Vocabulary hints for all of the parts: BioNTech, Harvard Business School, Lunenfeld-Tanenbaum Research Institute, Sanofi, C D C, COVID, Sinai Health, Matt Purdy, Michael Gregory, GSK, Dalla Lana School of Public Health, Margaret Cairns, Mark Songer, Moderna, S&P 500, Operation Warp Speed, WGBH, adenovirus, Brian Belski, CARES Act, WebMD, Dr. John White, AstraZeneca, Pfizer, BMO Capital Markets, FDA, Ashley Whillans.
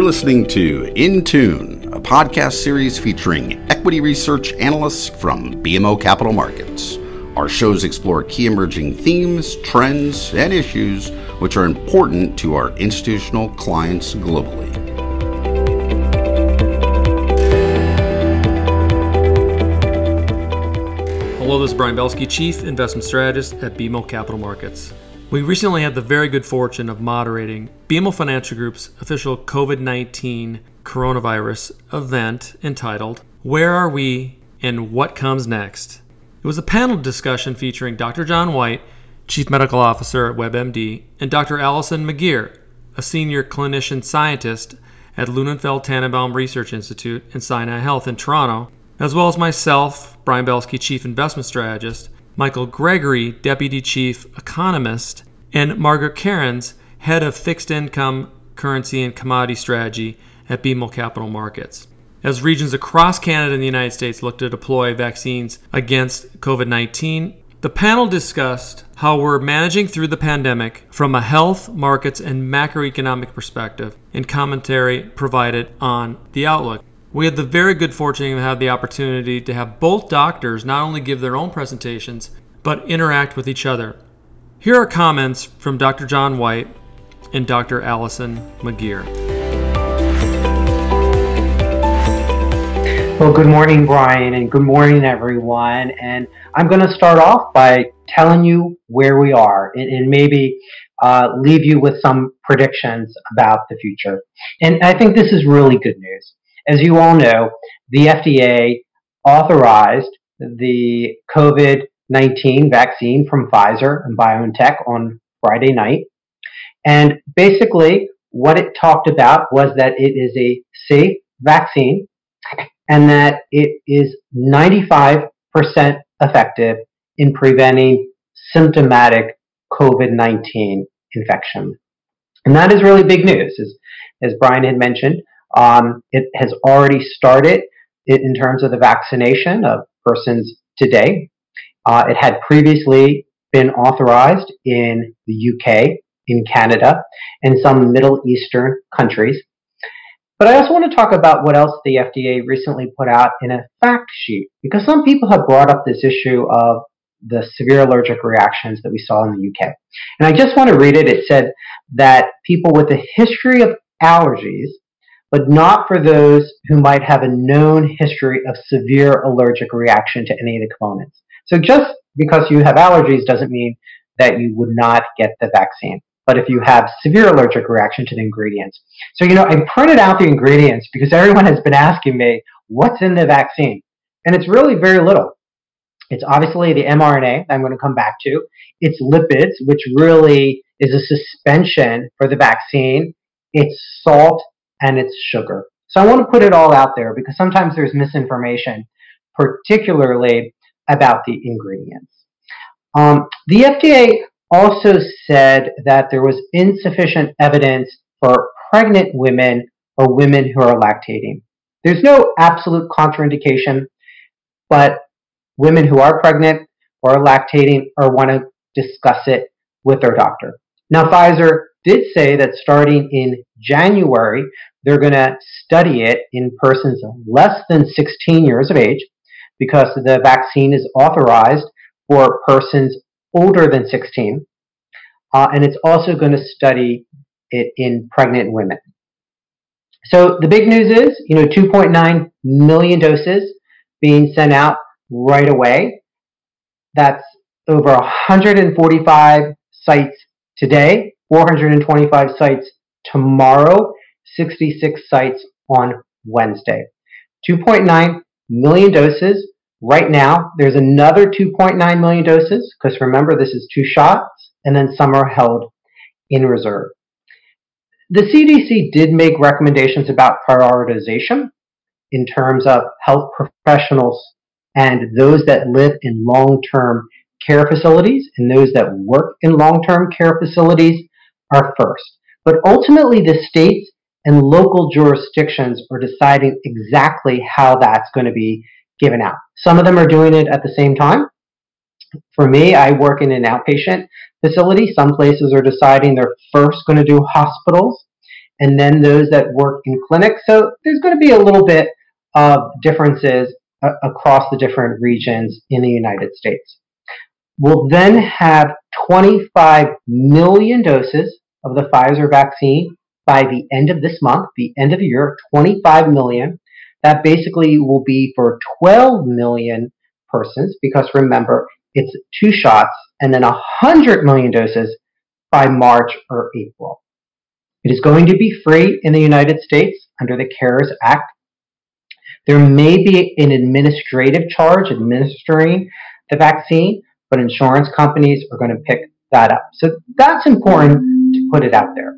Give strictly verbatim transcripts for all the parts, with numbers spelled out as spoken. You're listening to In Tune, a podcast series featuring equity research analysts from B M O Capital Markets. Our shows explore key emerging themes, trends, and issues which are important to our institutional clients globally. Hello, this is Brian Belski, Chief Investment Strategist at B M O Capital Markets. We recently had the very good fortune of moderating B M O Financial Group's official covid nineteen coronavirus event entitled, Where Are We and What Comes Next? It was a panel discussion featuring Doctor John White, Chief Medical Officer at WebMD, and Doctor Allison McGeer, a Senior Clinician Scientist at Lunenfeld-Tanenbaum Research Institute and Sinai Health in Toronto, as well as myself, Brian Belski, Chief Investment Strategist, Michael Gregory, Deputy Chief Economist, and Margaret Cairns, Head of Fixed Income, Currency, and Commodity Strategy at B M O Capital Markets. As regions across Canada and the United States look to deploy vaccines against covid nineteen, the panel discussed how we're managing through the pandemic from a health, markets, and macroeconomic perspective, and commentary provided on the outlook. We had the very good fortune to have the opportunity to have both doctors not only give their own presentations, but interact with each other. Here are comments from Doctor John White and Doctor Allison McGeer. Well, good morning, Brian, and good morning, everyone. And I'm going to start off by telling you where we are and, and maybe uh, leave you with some predictions about the future. And I think this is really good news. As you all know, the F D A authorized the covid nineteen vaccine from Pfizer and BioNTech on Friday night. And basically, what it talked about was that it is a safe vaccine and that it is ninety-five percent effective in preventing symptomatic covid nineteen infection. And that is really big news, as, as Brian had mentioned. Um, it has already started in terms of the vaccination of persons today. Uh, it had previously been authorized in the U K, in Canada, and some Middle Eastern countries. But I also want to talk about what else the F D A recently put out in a fact sheet, because some people have brought up this issue of the severe allergic reactions that we saw in the U K. And I just want to read it. It said that people with a history of allergies, but not for those who might have a known history of severe allergic reaction to any of the components. So just because you have allergies doesn't mean that you would not get the vaccine, but if you have severe allergic reaction to the ingredients. So, you know, I printed out the ingredients because everyone has been asking me, what's in the vaccine? And it's really very little. It's obviously the mRNA that I'm going to come back to. It's lipids, which really is a suspension for the vaccine. It's salt, and it's sugar. So I want to put it all out there because sometimes there's misinformation, particularly about the ingredients. Um, the F D A also said that there was insufficient evidence for pregnant women or women who are lactating. There's no absolute contraindication, but women who are pregnant or are lactating or want to discuss it with their doctor. Now, Pfizer did say that starting in January, they're going to study it in persons less than sixteen years of age because the vaccine is authorized for persons older than sixteen. Uh, and it's also going to study it in pregnant women. So the big news is, you know, two point nine million doses being sent out right away. That's over one hundred forty-five sites today, four hundred twenty-five sites tomorrow, sixty-six sites on Wednesday. two point nine million doses. Right now, there's another two point nine million doses, because remember, this is two shots, and then some are held in reserve. The C D C did make recommendations about prioritization in terms of health professionals and those that live in long-term care facilities, and those that work in long-term care facilities are first. But ultimately, the states and local jurisdictions are deciding exactly how that's going to be given out. Some of them are doing it at the same time. For me, I work in an outpatient facility. Some places are deciding they're first going to do hospitals, and then those that work in clinics. So there's going to be a little bit of differences uh, across the different regions in the United States. We'll then have twenty-five million doses of the Pfizer vaccine by the end of this month, the end of the year, twenty-five million. That basically will be for twelve million persons, because remember, it's two shots, and then one hundred million doses by March or April. It is going to be free in the United States under the CARES Act. There may be an administrative charge administering the vaccine, but insurance companies are going to pick that up. So that's important to put it out there.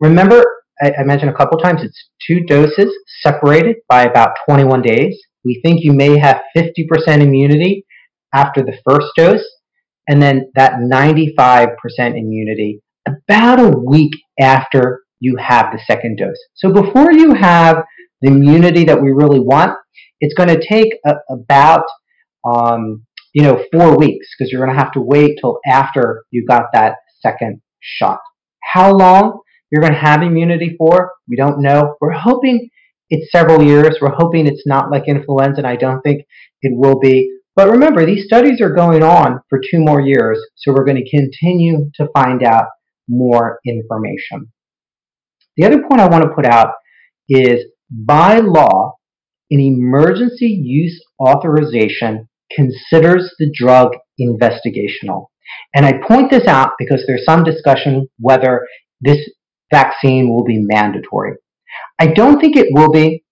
Remember, I, I mentioned a couple times, it's two doses separated by about twenty-one days. We think you may have fifty percent immunity after the first dose, and then that ninety-five percent immunity about a week after you have the second dose. So before you have the immunity that we really want, it's going to take a, about, um, you know, four weeks because you're going to have to wait till after you got that second shot. How long you're going to have immunity for, we don't know. We're hoping it's several years. We're hoping it's not like influenza, and I don't think it will be. But remember, these studies are going on for two more years, so we're going to continue to find out more information. The other point I want to put out is, by law, an emergency use authorization considers the drug investigational. And I point this out because there's some discussion whether this vaccine will be mandatory. I don't think it will be,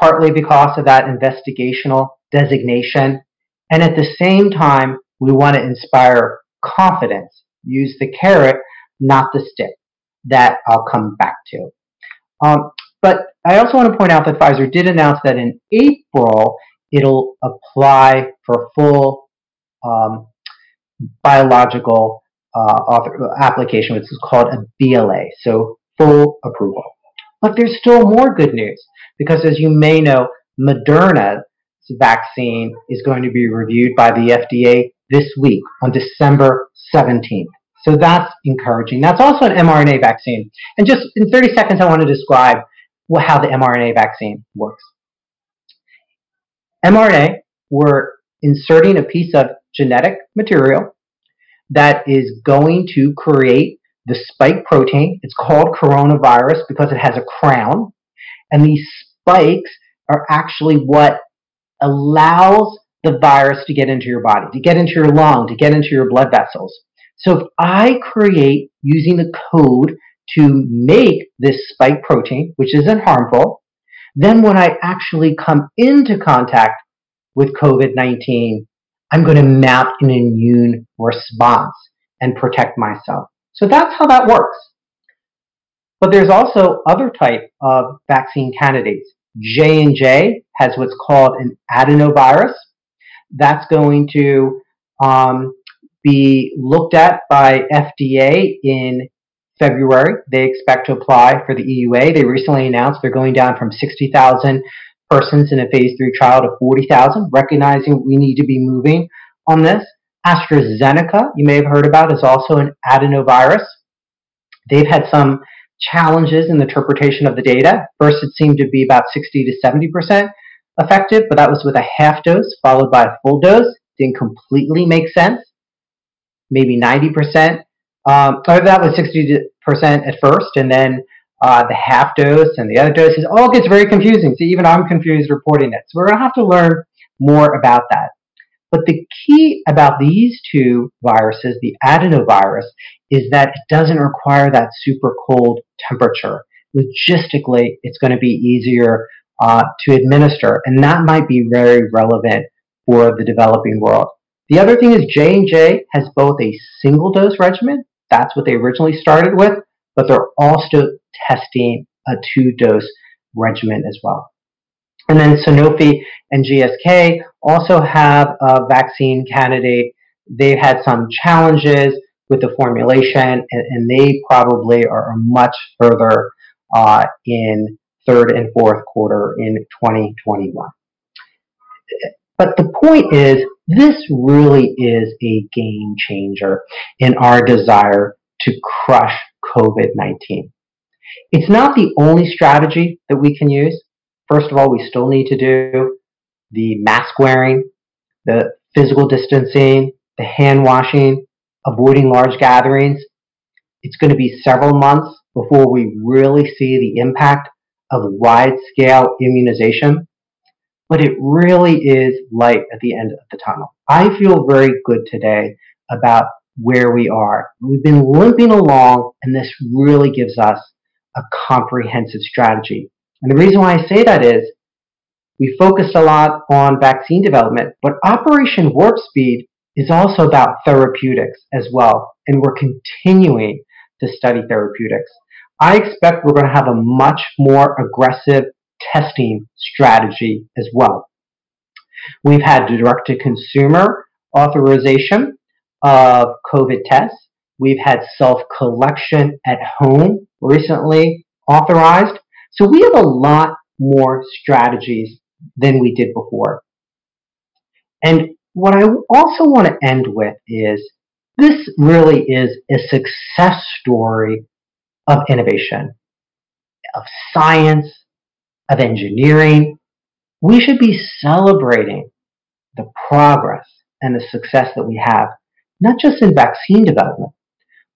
partly because of that investigational designation. And at the same time, we want to inspire confidence. Use the carrot, not the stick. That I'll come back to. Um, but I also want to point out that Pfizer did announce that in April, it'll apply for full um, biological uh, author- application, which is called a B L A, so full approval. But there's still more good news, because as you may know, Moderna vaccine is going to be reviewed by the F D A this week on December seventeenth. So that's encouraging. That's also an mRNA vaccine. And just in thirty seconds, I want to describe how the mRNA vaccine works. mRNA, we're inserting a piece of genetic material that is going to create the spike protein. It's called coronavirus because it has a crown. And these spikes are actually what allows the virus to get into your body, to get into your lung, to get into your blood vessels. So if I create, using the code to make this spike protein, which isn't harmful, then when I actually come into contact with COVID nineteen, I'm going to mount an immune response and protect myself. So that's how that works. But there's also other type of vaccine candidates. J and J has what's called an adenovirus. That's going to um, be looked at by F D A in February. They expect to apply for the E U A. They recently announced they're going down from sixty thousand persons in a phase three trial to forty thousand, recognizing we need to be moving on this. AstraZeneca, you may have heard about, is also an adenovirus. They've had some challenges in the interpretation of the data. First, it seemed to be about sixty to seventy percent effective, but that was with a half dose followed by a full dose. Didn't completely make sense. Maybe ninety percent. Um, or that was sixty percent at first, and then uh, the half dose and the other doses. All gets very confusing. So even I'm confused reporting it. So we're going to have to learn more about that. But the key about these two viruses, the adenovirus, is that it doesn't require that super cold temperature. Logistically, it's going to be easier uh, to administer, and that might be very relevant for the developing world. The other thing is J and J has both a single-dose regimen. That's what they originally started with, but they're also testing a two-dose regimen as well. And then Sanofi and G S K also have a vaccine candidate. They've had some challenges with the formulation, and, and they probably are much further uh, in third and fourth quarter in twenty twenty-one. But the point is, this really is a game changer in our desire to crush COVID nineteen. It's not the only strategy that we can use. First of all, we still need to do the mask wearing, the physical distancing, the hand washing, avoiding large gatherings. It's going to be several months before we really see the impact of wide-scale immunization, but it really is light at the end of the tunnel. I feel very good today about where we are. We've been limping along, and this really gives us a comprehensive strategy. And the reason why I say that is we focused a lot on vaccine development, but Operation Warp Speed is also about therapeutics as well, and we're continuing to study therapeutics. I expect we're going to have a much more aggressive testing strategy as well. We've had direct-to-consumer authorization of COVID tests. We've had self-collection at home recently authorized. So we have a lot more strategies than we did before. And what I also want to end with is this really is a success story of innovation, of science, of engineering. We should be celebrating the progress and the success that we have, not just in vaccine development,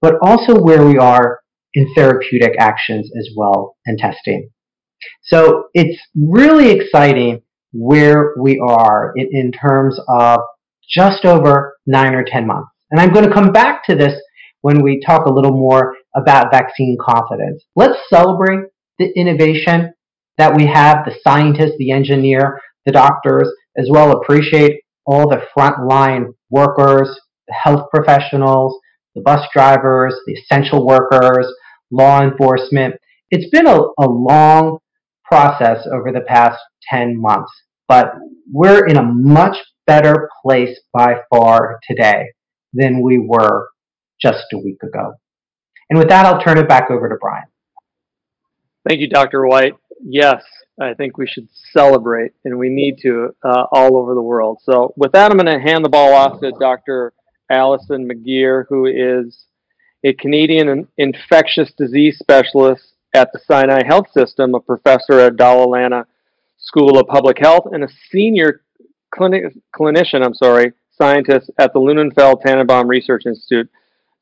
but also where we are in therapeutic actions as well and testing. So it's really exciting where we are in, in terms of just over nine or ten months. And I'm going to come back to this when we talk a little more about vaccine confidence. Let's celebrate the innovation that we have, the scientists, the engineer, the doctors, as well appreciate all the frontline workers, the health professionals, the bus drivers, the essential workers, law enforcement. It's been a, a long process over the past ten months, but we're in a much better place by far today than we were just a week ago. And with that, I'll turn it back over to Brian. Thank you, Doctor White. Yes, I think we should celebrate, and we need to uh, all over the world. So with that, I'm going to hand the ball off to Doctor Allison McGeer, who is a Canadian infectious disease specialist at the Sinai Health System, a professor at Dalla Lana School of Public Health, and a senior clinic, clinician, I'm sorry, scientist at the Lunenfeld-Tanenbaum Research Institute.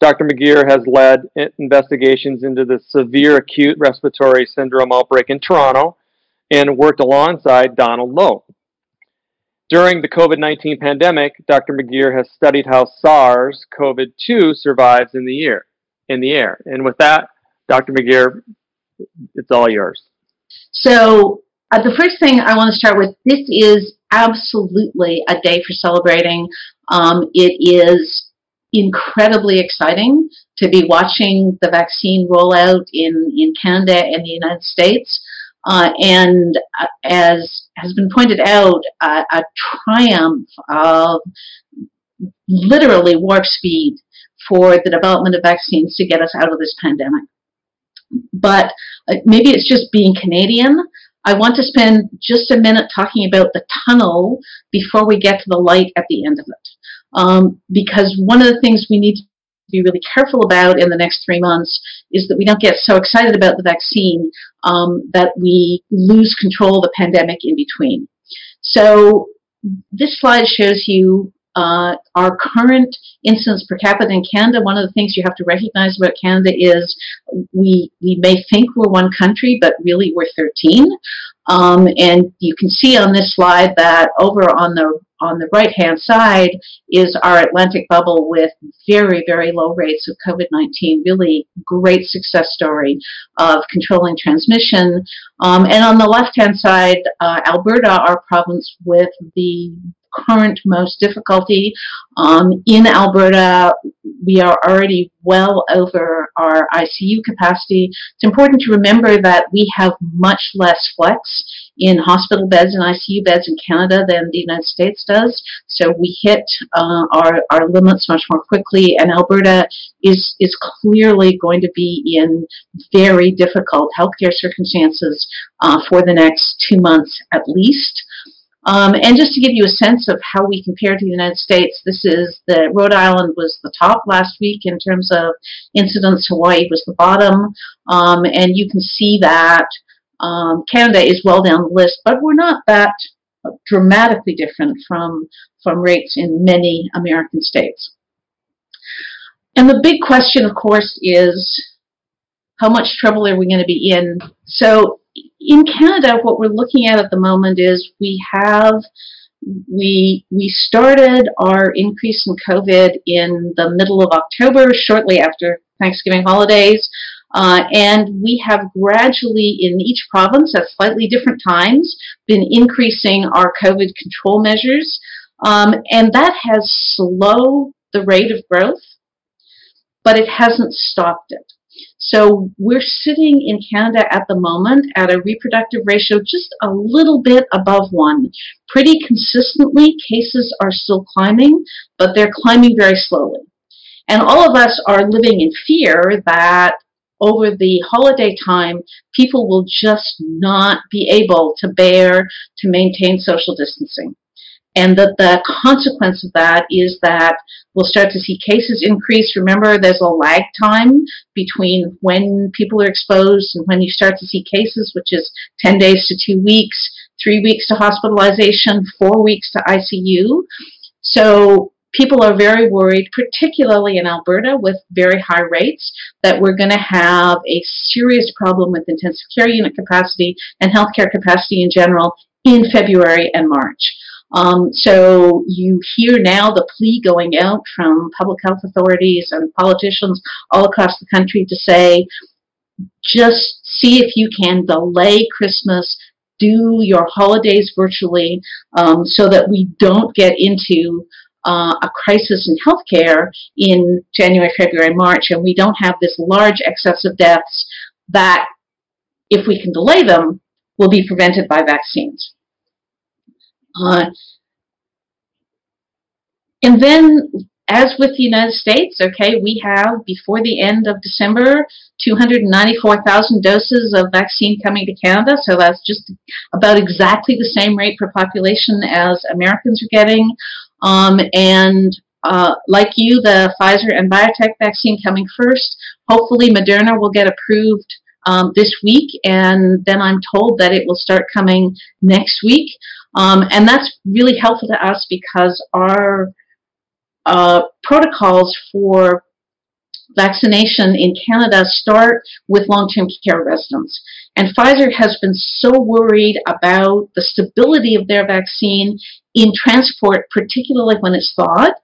Doctor McGeer has led investigations into the severe acute respiratory syndrome outbreak in Toronto and worked alongside Donald Lowe. During the COVID nineteen pandemic, Doctor McGeer has studied how SARS-C o V two survives in the air. In the air. And with that, Doctor McGeer, it's all yours. So uh, the first thing I want to start with, this is absolutely a day for celebrating. Um, it is incredibly exciting to be watching the vaccine rollout in, in Canada and the United States. Uh, and uh, as has been pointed out, uh, a triumph of literally warp speed for the development of vaccines to get us out of this pandemic. But uh, maybe it's just being Canadian. I want to spend just a minute talking about the tunnel before we get to the light at the end of it. Um, because one of the things we need to be really careful about in the next three months is that we don't get so excited about the vaccine um, that we lose control of the pandemic in between. So this slide shows you uh, our current incidence per capita in Canada. One of the things you have to recognize about Canada is we we may think we're one country, but really we're thirteen. Um, and you can see on this slide that over on the on the right-hand side is our Atlantic bubble with very, very low rates of COVID nineteen, really great success story of controlling transmission. Um, and on the left-hand side, uh, Alberta, our province with the current most difficulty. Um, in Alberta, we are already well over our I C U capacity. It's important to remember that we have much less flex in hospital beds and I C U beds in Canada than the United States does. So we hit uh, our, our limits much more quickly, and Alberta is, is clearly going to be in very difficult healthcare circumstances uh, for the next two months at least. Um, and just to give you a sense of how we compare to the United States, this is the Rhode Island was the top last week in terms of incidents. Hawaii was the bottom. Um, and you can see that um, Canada is well down the list, but we're not that dramatically different from, from rates in many American states. And the big question, of course, is how much trouble are we going to be in? So in Canada, what we're looking at at the moment is we have, we, we started our increase in COVID in the middle of October, shortly after Thanksgiving holidays. Uh, and we have gradually in each province at slightly different times been increasing our COVID control measures. Um, and that has slowed the rate of growth, but it hasn't stopped it. So we're sitting in Canada at the moment at a reproductive ratio just a little bit above one. Pretty consistently, cases are still climbing, but they're climbing very slowly. And all of us are living in fear that over the holiday time, people will just not be able to bear to maintain social distancing. And that the consequence of that is that we'll start to see cases increase. Remember, there's a lag time between when people are exposed and when you start to see cases, which is ten days to two weeks, three weeks to hospitalization, four weeks to I C U. So people are very worried, particularly in Alberta with very high rates, that we're going to have a serious problem with intensive care unit capacity and healthcare capacity in general in February and March. Um, so you hear now the plea going out from public health authorities and politicians all across the country to say, just see if you can delay Christmas, do your holidays virtually, um, so that we don't get into uh, a crisis in healthcare in January, February, March, and we don't have this large excess of deaths that, if we can delay them, will be prevented by vaccines. Uh, and then, as with the United States, okay, we have, before the end of December, two hundred ninety-four thousand doses of vaccine coming to Canada, so that's just about exactly the same rate per population as Americans are getting. Um, and uh, like you, the Pfizer and BioNTech vaccine coming first. Hopefully Moderna will get approved um, this week, and then I'm told that it will start coming next week. Um, and that's really helpful to us because our uh, protocols for vaccination in Canada start with long-term care residents. And Pfizer has been so worried about the stability of their vaccine in transport, particularly when it's thawed,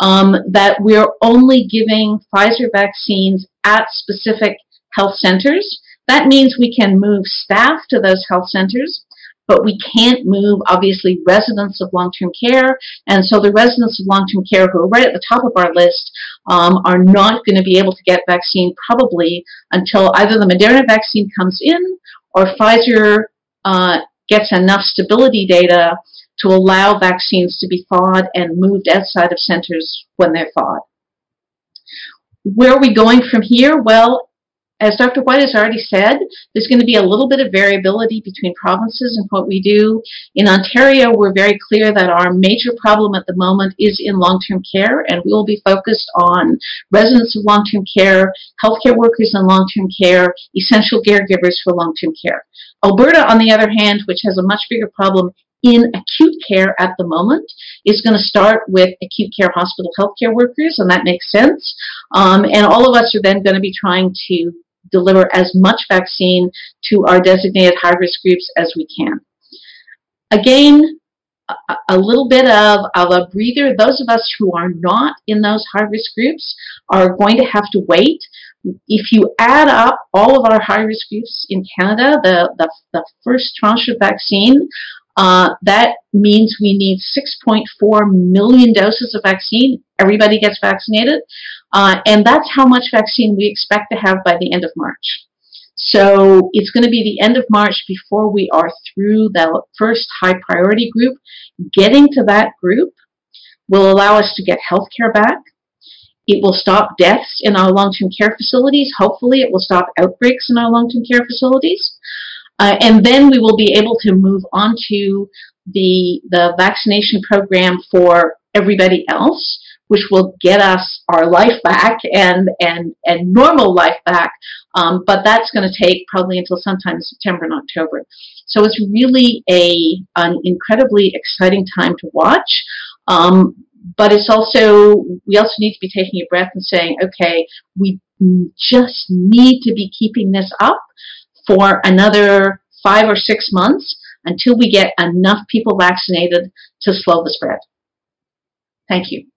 um, that we're only giving Pfizer vaccines at specific health centers. That means we can move staff to those health centers, but we can't move, obviously, residents of long-term care. And so the residents of long-term care who are right at the top of our list um, are not going to be able to get vaccine probably until either the Moderna vaccine comes in or Pfizer uh, gets enough stability data to allow vaccines to be thawed and moved outside of centers when they're thawed. Where are we going from here? Well, as Doctor White has already said, there's going to be a little bit of variability between provinces and what we do. In Ontario, we're very clear that our major problem at the moment is in long-term care, and we will be focused on residents of long-term care, healthcare workers in long-term care, essential caregivers for long-term care. Alberta, on the other hand, which has a much bigger problem in acute care at the moment, is going to start with acute care hospital healthcare workers, and that makes sense. Um, and all of us are then going to be trying to deliver as much vaccine to our designated high-risk groups as we can. Again, a, a little bit of, of a breather. Those of us who are not in those high-risk groups are going to have to wait. If you add up all of our high-risk groups in Canada, the, the, the first tranche of vaccine, Uh, that means we need six point four million doses of vaccine. Everybody gets vaccinated. Uh, and that's how much vaccine we expect to have by the end of March. So it's going to be the end of March before we are through the first high priority group. Getting to that group will allow us to get healthcare back. It will stop deaths in our long-term care facilities. Hopefully it will stop outbreaks in our long-term care facilities. Uh, and then we will be able to move on to the the vaccination program for everybody else, which will get us our life back and and and normal life back. Um, but that's going to take probably until sometime in September and October. So it's really a an incredibly exciting time to watch. Um, but it's also, we also need to be taking a breath and saying, okay, we just need to be keeping this up for another five or six months until we get enough people vaccinated to slow the spread. Thank you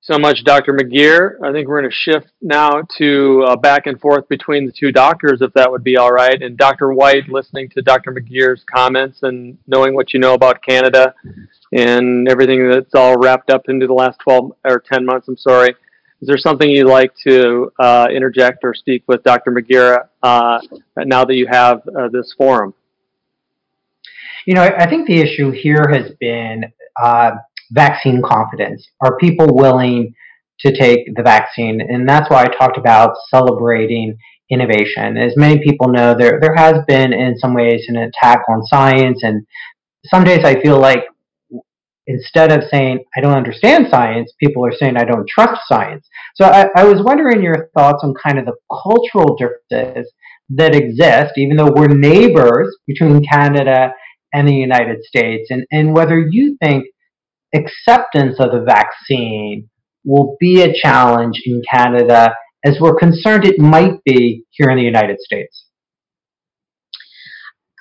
so much, Doctor McGeer. I think we're going to shift now to uh, back and forth between the two doctors, if that would be all right. And Doctor White, listening to Doctor McGeer's comments and knowing what you know about Canada and everything that's all wrapped up into the last twelve or ten months, I'm sorry. Is there something you'd like to uh, interject or speak with Doctor McGeer uh, now that you have uh, this forum? You know, I think the issue here has been uh, vaccine confidence. Are people willing to take the vaccine? And that's why I talked about celebrating innovation. As many people know, there there has been in some ways an attack on science, and some days I feel like instead of saying I don't understand science, people are saying I don't trust science. So I, I was wondering your thoughts on kind of the cultural differences that exist, even though we're neighbors, between Canada and the United States, and, and whether you think acceptance of the vaccine will be a challenge in Canada, as we're concerned it might be here in the United States.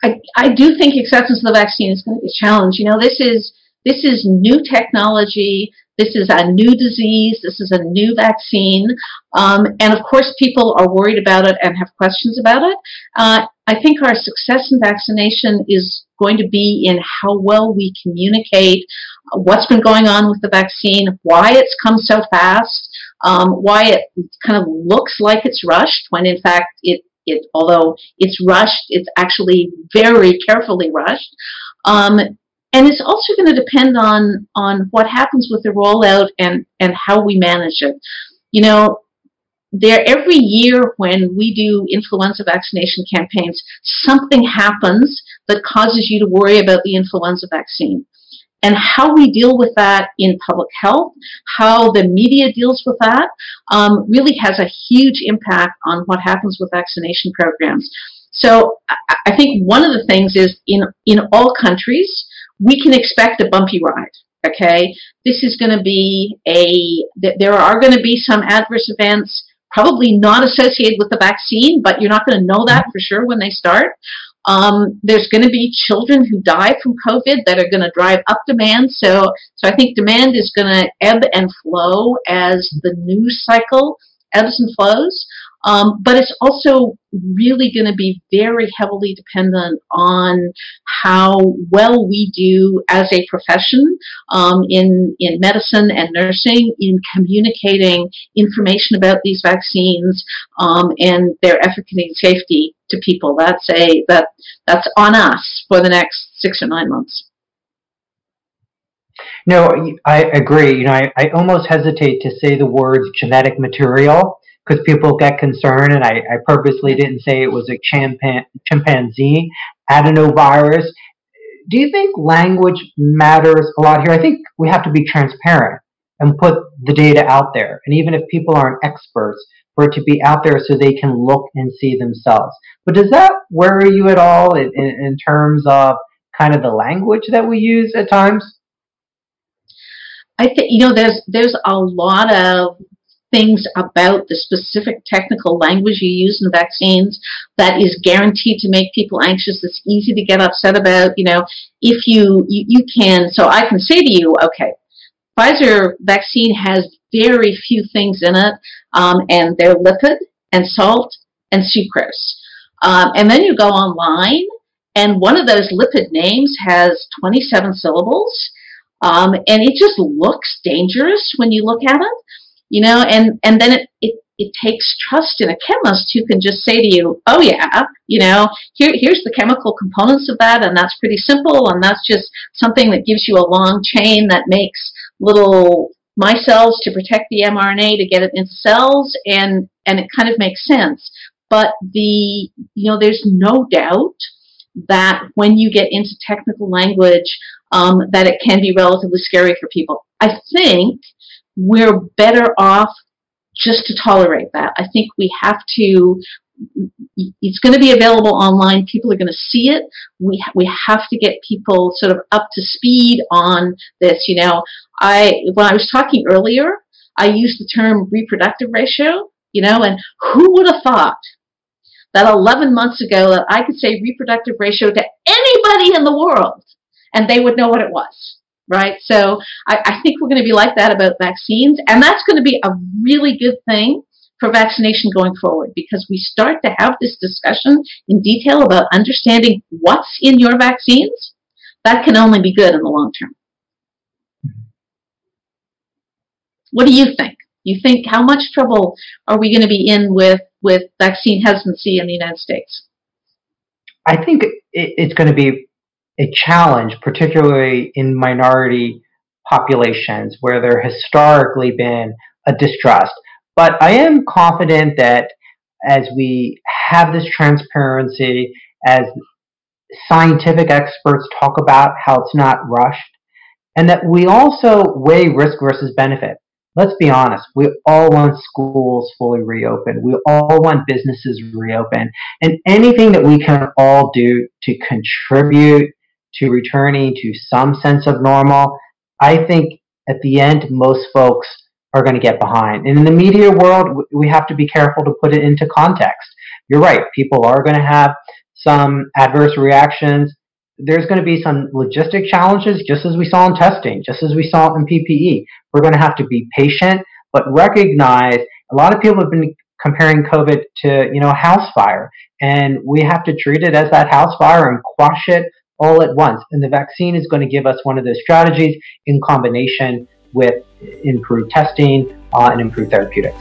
I, I do think acceptance of the vaccine is going to be a challenge. You know, this is this is new technology. This is a new disease. This is a new vaccine. Um, and, of course, people are worried about it and have questions about it. Uh, I think our success in vaccination is going to be in how well we communicate what's been going on with the vaccine, why it's come so fast, um, why it kind of looks like it's rushed when, in fact, it, it although it's rushed, it's actually very carefully rushed. Um, And it's also going to depend on, on what happens with the rollout and, and how we manage it. You know, there every year when we do influenza vaccination campaigns, something happens that causes you to worry about the influenza vaccine. And how we deal with that in public health, how the media deals with that, um, really has a huge impact on what happens with vaccination programs. So I, I think one of the things is in in all countries, we can expect a bumpy ride, okay? This is going to be a, there are going to be some adverse events, probably not associated with the vaccine, but you're not going to know that for sure when they start. Um, there's going to be children who die from COVID that are going to drive up demand. So, so I think demand is going to ebb and flow as the news cycle ebbs and flows. Um, but it's also really going to be very heavily dependent on how well we do as a profession um, in in medicine and nursing in communicating information about these vaccines um, and their efficacy and safety to people. That's a that that's on us for the next six or nine months. No, I agree. You know, I, I almost hesitate to say the words genetic material, because people get concerned, and I, I purposely didn't say it was a champan- chimpanzee adenovirus. Do you think language matters a lot here? I think we have to be transparent and put the data out there, and even if people aren't experts, for it to be out there so they can look and see themselves. But does that worry you at all in, in, in terms of kind of the language that we use at times? I think, you know, there's there's a lot of things about the specific technical language you use in vaccines that is guaranteed to make people anxious. It's easy to get upset about, you know, if you, you, you can, so I can say to you, okay, Pfizer vaccine has very few things in it, um, and they're lipid and salt and sucrose. Um, and then you go online, and one of those lipid names has twenty-seven syllables, um, and it just looks dangerous when you look at it. You know, and, and then it, it, it takes trust in a chemist who can just say to you, oh, yeah, you know, here here's the chemical components of that, and that's pretty simple, and that's just something that gives you a long chain that makes little micelles to protect the mRNA to get it into cells, and, and it kind of makes sense. But the, you know, there's no doubt that when you get into technical language, um, that it can be relatively scary for people. I think we're better off just to tolerate that. I think we have to, it's going to be available online. People are going to see it. We we have to get people sort of up to speed on this. You know, I when I was talking earlier, I used the term reproductive ratio, you know, and who would have thought that eleven months ago that I could say reproductive ratio to anybody in the world and they would know what it was, right? So I, I think we're going to be like that about vaccines, and that's going to be a really good thing for vaccination going forward, because we start to have this discussion in detail about understanding what's in your vaccines. That can only be good in the long term. What do you think? You think how much trouble are we going to be in with, with vaccine hesitancy in the United States? I think it, it's going to be a challenge, particularly in minority populations where there historically been a distrust. But I am confident that as we have this transparency, as scientific experts talk about how it's not rushed, and that we also weigh risk versus benefit. Let's be honest, we all want schools fully reopened. We all want businesses reopened. And anything that we can all do to contribute to returning to some sense of normal, I think at the end, most folks are going to get behind. And in the media world, we have to be careful to put it into context. You're right, people are going to have some adverse reactions. There's going to be some logistic challenges, just as we saw in testing, just as we saw in P P E. We're going to have to be patient, but recognize a lot of people have been comparing COVID to, you know, a house fire, and we have to treat it as that house fire and quash it all at once. And the vaccine is going to give us one of those strategies in combination with improved testing uh, and improved therapeutics.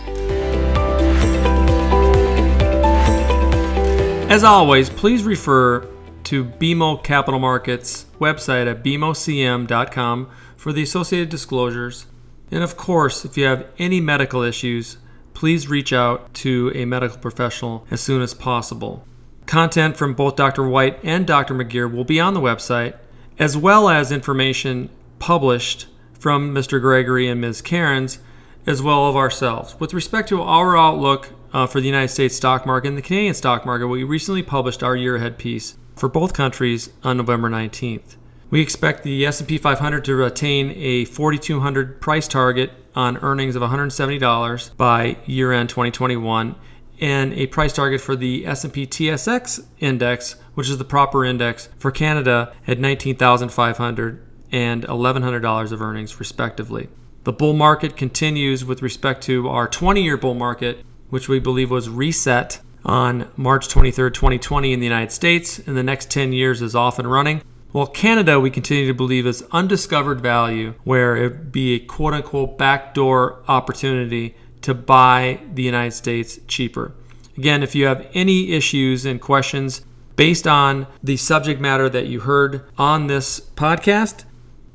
As always, please refer to B M O Capital Markets website at b m o c m dot com for the associated disclosures. And of course, if you have any medical issues, please reach out to a medical professional as soon as possible. Content from both Doctor White and Doctor McGeer will be on the website, as well as information published from Mister Gregory and Miz Cairns, as well as ourselves. With respect to our outlook uh, for the United States stock market and the Canadian stock market, we recently published our year-ahead piece for both countries on November nineteenth. We expect the S and P five hundred to attain a forty-two hundred price target on earnings of one hundred seventy dollars by year-end twenty twenty-one, and a price target for the S and P T S X index, which is the proper index for Canada, at nineteen thousand five hundred dollars and eleven hundred dollars of earnings, respectively. The bull market continues with respect to our twenty-year bull market, which we believe was reset on March twenty-third, twenty twenty in the United States, and the next ten years is off and running. While Canada, we continue to believe, is undiscovered value, where it would be a quote-unquote backdoor opportunity to buy the United States cheaper. Again, if you have any issues and questions based on the subject matter that you heard on this podcast,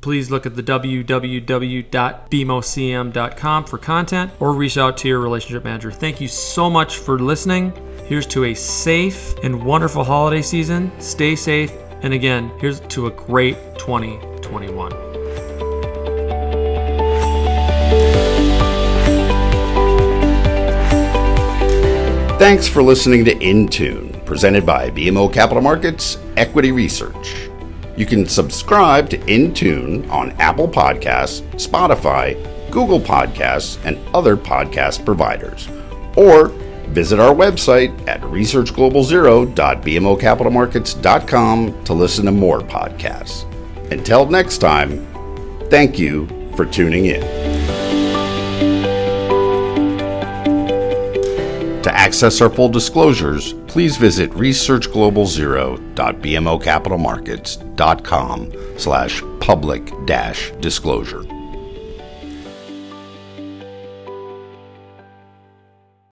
please look at the w w w dot b m o c m dot com for content, or reach out to your relationship manager. Thank you so much for listening. Here's to a safe and wonderful holiday season. Stay safe. And again, here's to a great twenty twenty-one. Thanks for listening to Intune, presented by B M O Capital Markets Equity Research. You can subscribe to Intune on Apple Podcasts, Spotify, Google Podcasts, and other podcast providers. Or visit our website at research global zero dot b m o capital markets dot com to listen to more podcasts. Until next time, thank you for tuning in. To access our full disclosures, please visit research global zero dot b m o capital markets dot com slash public dash disclosure.